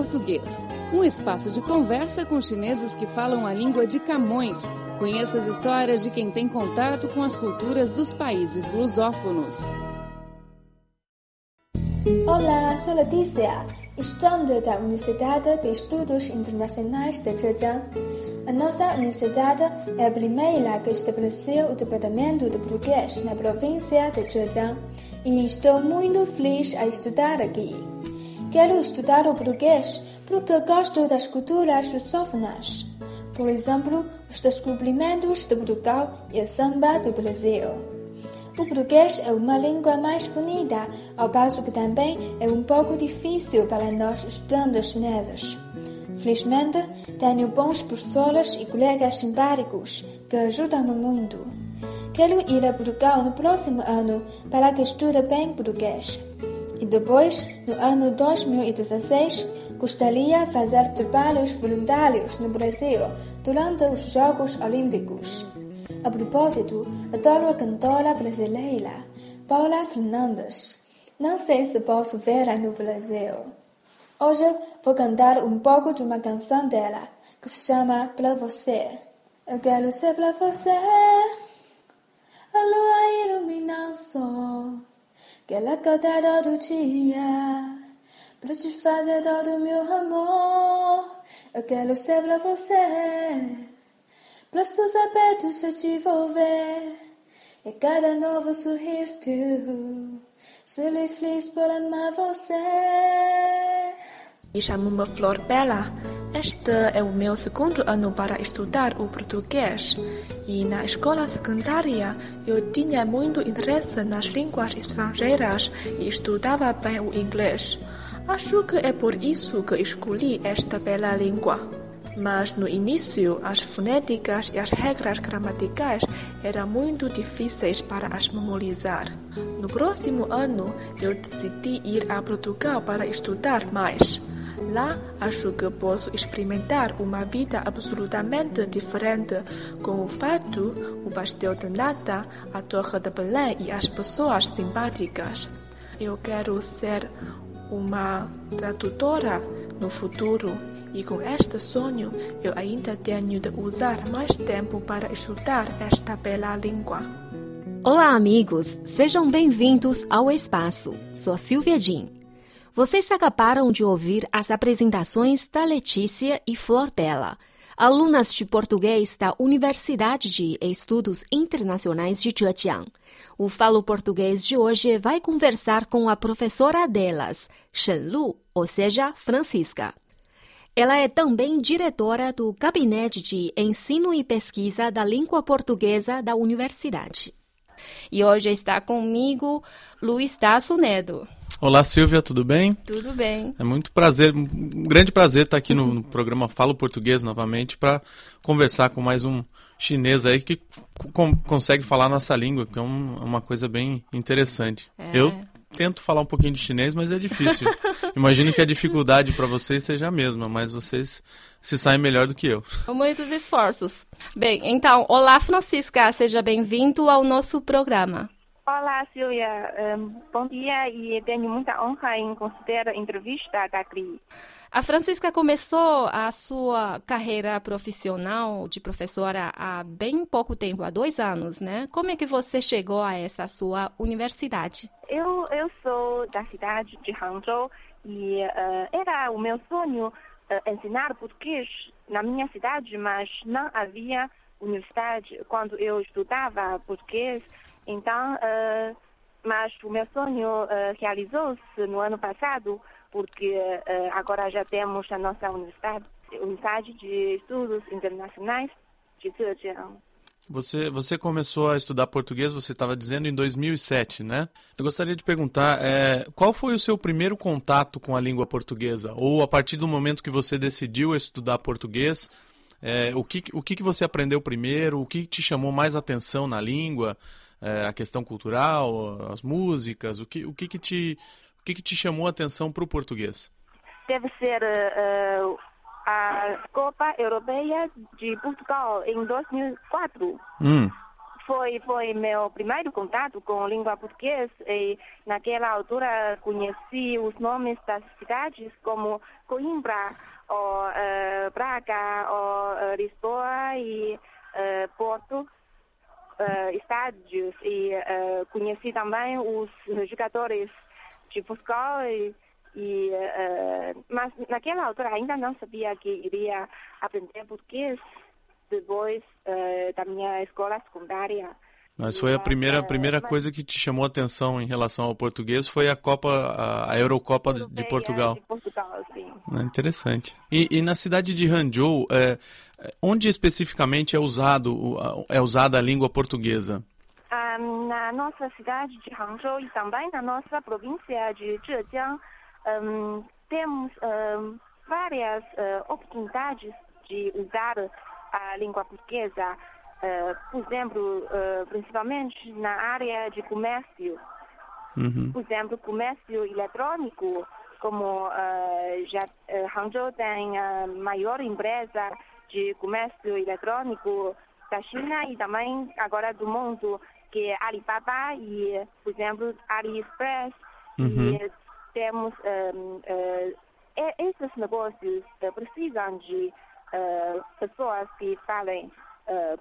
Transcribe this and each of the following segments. Português. Um espaço de conversa com chineses que falam a língua de Camões. Conheça as histórias de quem tem contato com as culturas dos países lusófonos. Olá, sou Letícia, estudante da Universidade de Estudos Internacionais de Zhejiang. A nossa universidade é a primeira que estabeleceu o departamento de português na província de Zhejiang e estou muito feliz a estudar aqui. Quero estudar o português porque gosto das culturas lusófonas, por exemplo, os descobrimentos de Portugal e a samba do Brasil. O português é uma língua mais bonita, ao passo que também é um pouco difícil para nós estudantes chineses. Felizmente, tenho bons professores e colegas simpáticos que ajudam-me muito. Quero ir a Portugal no próximo ano para que estude bem português. E depois, no ano 2016, gostaria de fazer trabalhos voluntários no Brasil durante os Jogos Olímpicos. A propósito, adoro a cantora brasileira Paula Fernandes. Não sei se posso vê-la no Brasil. Hoje vou cantar um pouco de uma canção dela, que se chama Pra Você. Eu quero ser pra você, a lua ilumina o sol. Quero acordar todo dia pra te fazer todo o meu amor. Eu quero ser pra você, pra seus apertos se te envolver. E cada novo sorriso teu, serei feliz por amar você. Me chamo Flor Bela. Este é o meu segundo ano para estudar o português. E na escola secundária, eu tinha muito interesse nas línguas estrangeiras e estudava bem o inglês. Acho que é por isso que escolhi esta bela língua. Mas no início, as fonéticas e as regras gramaticais eram muito difíceis para as memorizar. No próximo ano, eu decidi ir a Portugal para estudar mais. Lá, acho que posso experimentar uma vida absolutamente diferente, com o fado, o pastel de nata, a Torre de Belém e as pessoas simpáticas. Eu quero ser uma tradutora no futuro, e com este sonho eu ainda tenho de usar mais tempo para estudar esta bela língua. Olá, amigos! Sejam bem-vindos ao Espaço. Sou Silvia Jin. Vocês acabaram de ouvir as apresentações da Letícia e Flor Bela, alunas de português da Universidade de Estudos Internacionais de Zhejiang. O Falo Português de hoje vai conversar com a professora delas, Shen Lu, ou seja, Francisca. Ela é também diretora do Gabinete de Ensino e Pesquisa da Língua Portuguesa da Universidade. E hoje está comigo Luiz da Sunedo. Olá, Silvia, tudo bem? Tudo bem. É muito prazer, um grande prazer estar aqui no programa Falo Português novamente para conversar com mais um chinês aí que consegue falar a nossa língua, que é uma coisa bem interessante. É. Eu tento falar um pouquinho de chinês, mas é difícil. Imagino que a dificuldade para vocês seja a mesma, mas vocês se saem melhor do que eu. Muitos esforços. Bem, então, olá, Francisca, seja bem-vindo ao nosso programa. Olá, Silvia. Bom dia e tenho muita honra em considerar a entrevista da CRI. A Francisca começou a sua carreira profissional de professora há bem pouco tempo, há 2 anos, né? Como é que você chegou a essa sua universidade? Eu sou da cidade de Hangzhou e era o meu sonho ensinar português na minha cidade, mas não havia universidade quando eu estudava português. Então, mas o meu sonho realizou-se no ano passado, porque agora já temos a nossa universidade de estudos internacionais de Zhejiang. Você começou a estudar português, você estava dizendo, em 2007, né? Eu gostaria de perguntar, qual foi o seu primeiro contato com a língua portuguesa? Ou a partir do momento que você decidiu estudar português, o que você aprendeu primeiro? O que te chamou mais atenção na língua? A questão cultural, as músicas, o que te chamou a atenção para o português? Deve ser a Copa Europeia de Portugal em 2004. Foi meu primeiro contato com a língua portuguesa e naquela altura conheci os nomes das cidades como Coimbra, ou Braga, ou Lisboa e Porto, estádios, e conheci também os jogadores de futebol mas naquela altura ainda não sabia que iria aprender português depois da minha escola secundária. Mas foi a primeira coisa que te chamou a atenção em relação ao português, foi a Eurocopa de Portugal. De Portugal, sim. Interessante. E na cidade de Hangzhou, onde especificamente é usada a língua portuguesa? Na nossa cidade de Hangzhou e também na nossa província de Zhejiang, temos várias oportunidades de usar a língua portuguesa, por exemplo, principalmente na área de comércio. Uhum. Por exemplo, comércio eletrônico, como Hangzhou tem a maior empresa de comércio eletrônico da China e também agora do mundo, que é Alibaba e, por exemplo, AliExpress. Uhum. E temos esses negócios precisam de pessoas que falem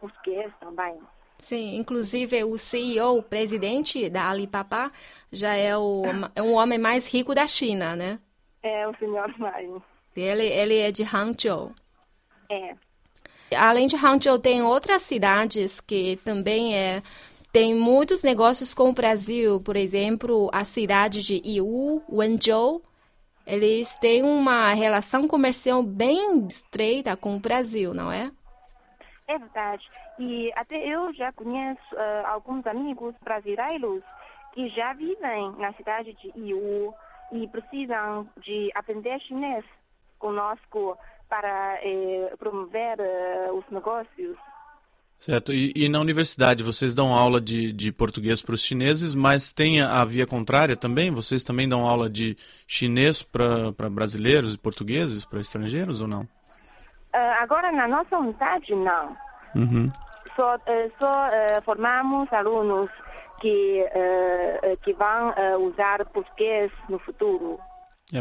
português também. Sim, inclusive o CEO, o presidente da Alibaba, já é um homem mais rico da China, né? É, o senhor Marinho. Ele é de Hangzhou. É. Além de Hangzhou, tem outras cidades que também tem muitos negócios com o Brasil. Por exemplo, a cidade de Yiwu, Wenzhou. Eles têm uma relação comercial bem estreita com o Brasil, não é? É verdade. E até eu já conheço alguns amigos brasileiros que já vivem na cidade de Yiwu e precisam de aprender chinês conosco para promover os negócios. Certo. E na universidade, vocês dão aula de português para os chineses, mas tem a via contrária também? Vocês também dão aula de chinês para brasileiros e portugueses, para estrangeiros ou não? Agora, na nossa unidade, não. Uhum. Só formamos alunos que vão usar português no futuro.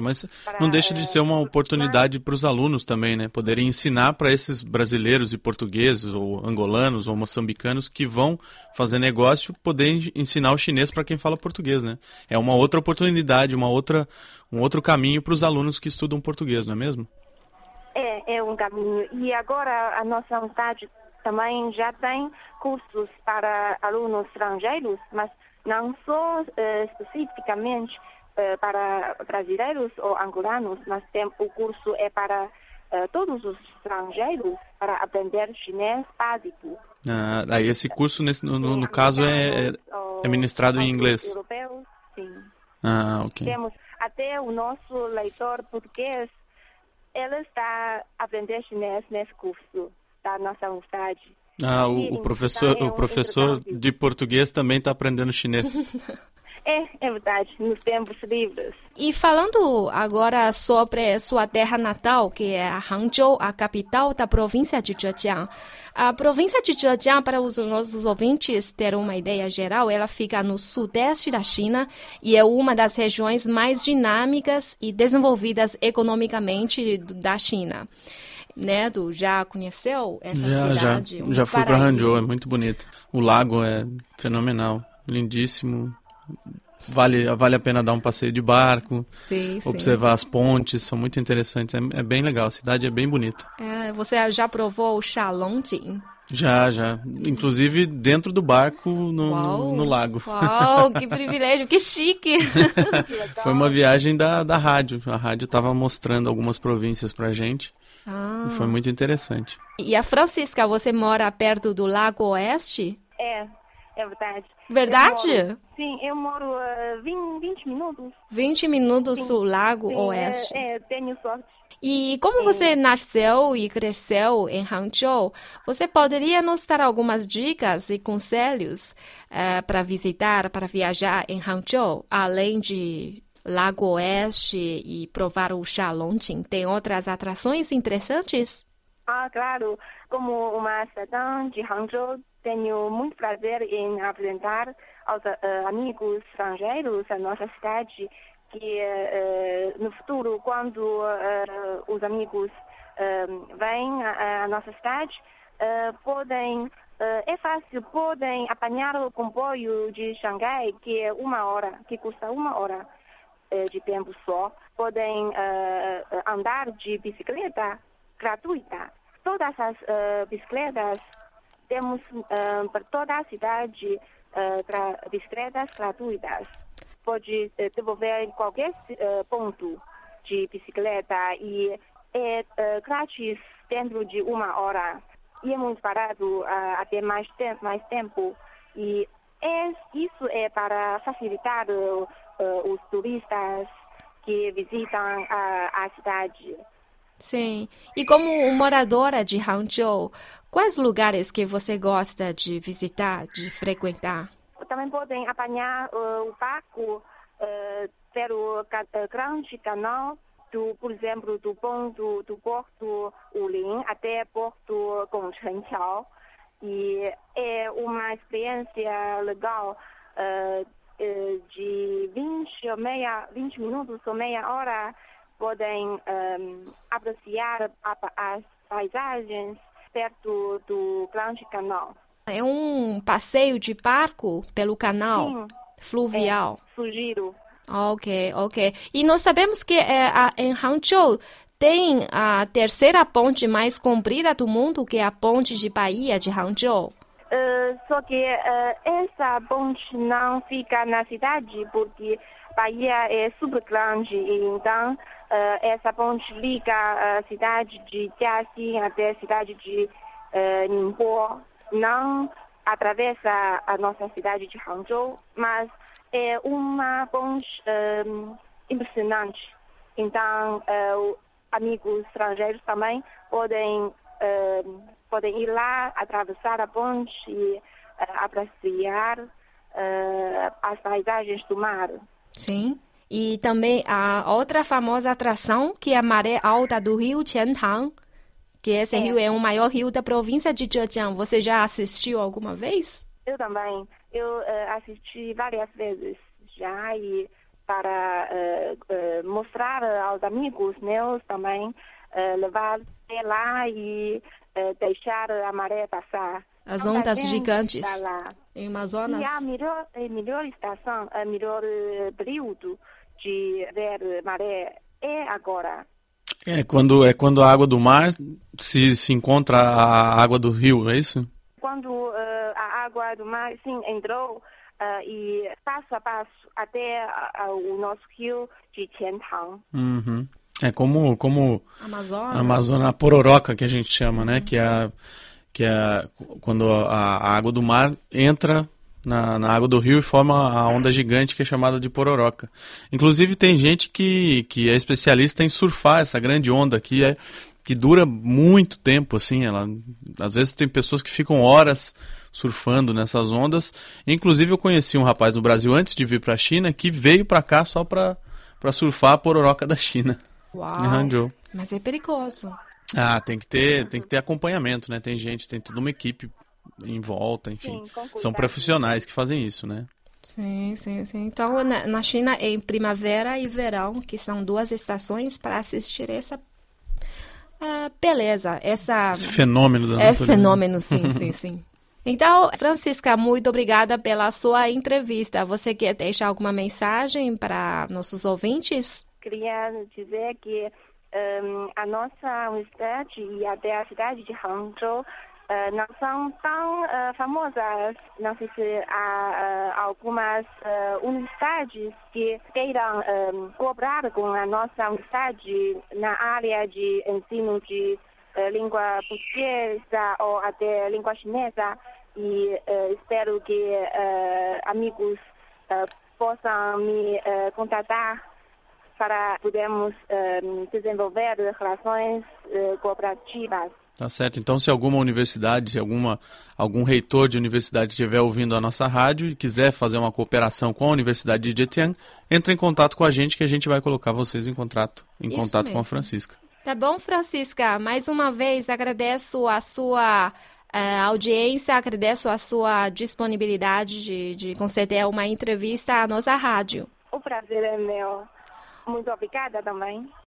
Mas não deixa de ser uma oportunidade para os alunos também, né? Poderem ensinar para esses brasileiros e portugueses, ou angolanos, ou moçambicanos que vão fazer negócio, poderem ensinar o chinês para quem fala português, né? É uma outra oportunidade, um outro caminho para os alunos que estudam português, não é mesmo? É um caminho. E agora a nossa unidade também já tem cursos para alunos estrangeiros, mas não só especificamente para brasileiros ou angolanos, mas o curso é para todos os estrangeiros para aprender chinês básico. Esse curso, no caso, é ministrado em inglês? Europeu, sim. Ok. Temos até o nosso leitor português, ele está aprendendo chinês nesse curso da nossa universidade. O professor de português também está aprendendo chinês. É verdade, nos tempos livres. E falando agora sobre sua terra natal, que é Hangzhou, a capital da província de Zhejiang. A província de Zhejiang, para os nossos ouvintes terem uma ideia geral, ela fica no sudeste da China e é uma das regiões mais dinâmicas e desenvolvidas economicamente da China. Neto, já conheceu essa cidade? Já fui para Hangzhou, é muito bonito. O lago é fenomenal, lindíssimo. Vale a pena dar um passeio de barco, observar as pontes, são muito interessantes, é bem legal, a cidade é bem bonita. Você já provou o chá Longjing? Já, inclusive dentro do barco no lago. Uau, que privilégio, que chique! Foi uma viagem da rádio, a rádio estava mostrando algumas províncias pra gente. E foi muito interessante. E a Francisca, você mora perto do Lago Oeste? É verdade. Verdade? Eu moro 20 minutos. 20 minutos do Lago Oeste. Tenho sorte. E como você nasceu e cresceu em Hangzhou, você poderia nos dar algumas dicas e conselhos para viajar em Hangzhou? Além de Lago Oeste e provar o chá Longjing, tem outras atrações interessantes? Ah, claro. Como uma cidadã de Hangzhou, tenho muito prazer em apresentar aos amigos estrangeiros a nossa cidade, que no futuro, quando os amigos vêm à nossa cidade, é fácil, podem apanhar o comboio de Xangai, que é custa uma hora de tempo só. Podem andar de bicicleta gratuita. Todas as bicicletas, temos para toda a cidade bicicletas gratuitas. Pode devolver em qualquer ponto de bicicleta e é grátis dentro de uma hora. E é muito barato, até mais tempo. E isso é para facilitar os turistas que visitam a cidade. Sim. E como moradora de Hangzhou, quais lugares que você gosta de visitar, de frequentar? Também podem apanhar o barco pelo grande canal, por exemplo, do ponto do porto Wulin até porto Gongchengqiao. E é uma experiência legal de 20 minutos ou meia hora. Podem apreciar as paisagens perto do grande canal. É um passeio de barco pelo canal? Sim, fluvial. É, sugiro. Ok. E nós sabemos que em Hangzhou tem a terceira ponte mais comprida do mundo, que é a ponte de Bahia de Hangzhou. Só que essa ponte não fica na cidade, porque Bahia é super grande, e então essa ponte liga a cidade de Jiaxing até a cidade de Ningbo. Não atravessa a nossa cidade de Hangzhou, mas é uma ponte impressionante. Então, amigos estrangeiros também podem ir lá, atravessar a ponte e apreciar as paisagens do mar. Sim. E também a outra famosa atração, que é a maré alta do rio Qiantang, que esse rio é o maior rio da província de Zhejiang. Você já assistiu alguma vez? Eu também. Eu assisti várias vezes já, e para mostrar aos amigos meus também, levar até lá e deixar a maré passar. As ondas gigantes em Amazonas. E a melhor estação, o melhor período de ver maré é agora. É quando a água do mar se encontra a água do rio, é isso? Quando a água do mar, sim, entrou e passo a passo até o nosso rio de Qiantang. Uhum. É como Amazônia pororoca, que a gente chama, né? Uhum. Que é quando a água do mar entra na água do rio e forma a onda gigante, que é chamada de pororoca. Inclusive tem gente que é especialista em surfar essa grande onda aqui, que dura muito tempo, assim. Às vezes tem pessoas que ficam horas surfando nessas ondas. Inclusive eu conheci um rapaz no Brasil antes de vir para a China, que veio para cá só para surfar a pororoca da China. Uau! Em Hangzhou. Mas é perigoso. Ah, tem que ter acompanhamento, né? Tem gente, tem toda uma equipe em volta, enfim. Sim, são profissionais que fazem isso, né? Sim. Então, na China, em primavera e verão, que são duas estações para assistir essa beleza, esse fenômeno da natureza. É fenômeno, sim. Então, Francisca, muito obrigada pela sua entrevista. Você quer deixar alguma mensagem para nossos ouvintes? Queria dizer que a nossa universidade e até a cidade de Hangzhou não são tão famosas. Não sei se há algumas universidades que queiram cooperar com a nossa universidade na área de ensino de língua portuguesa ou até língua chinesa. E espero que amigos possam me contatar para podermos desenvolver relações cooperativas. Tá certo. Então, se alguma universidade, se algum reitor de universidade estiver ouvindo a nossa rádio e quiser fazer uma cooperação com a Universidade de Getian, entre em contato com a gente, que a gente vai colocar vocês em contato com a Francisca. Tá bom, Francisca? Mais uma vez agradeço a sua audiência, agradeço a sua disponibilidade de conceder uma entrevista à nossa rádio. O prazer é meu. Muito obrigada também.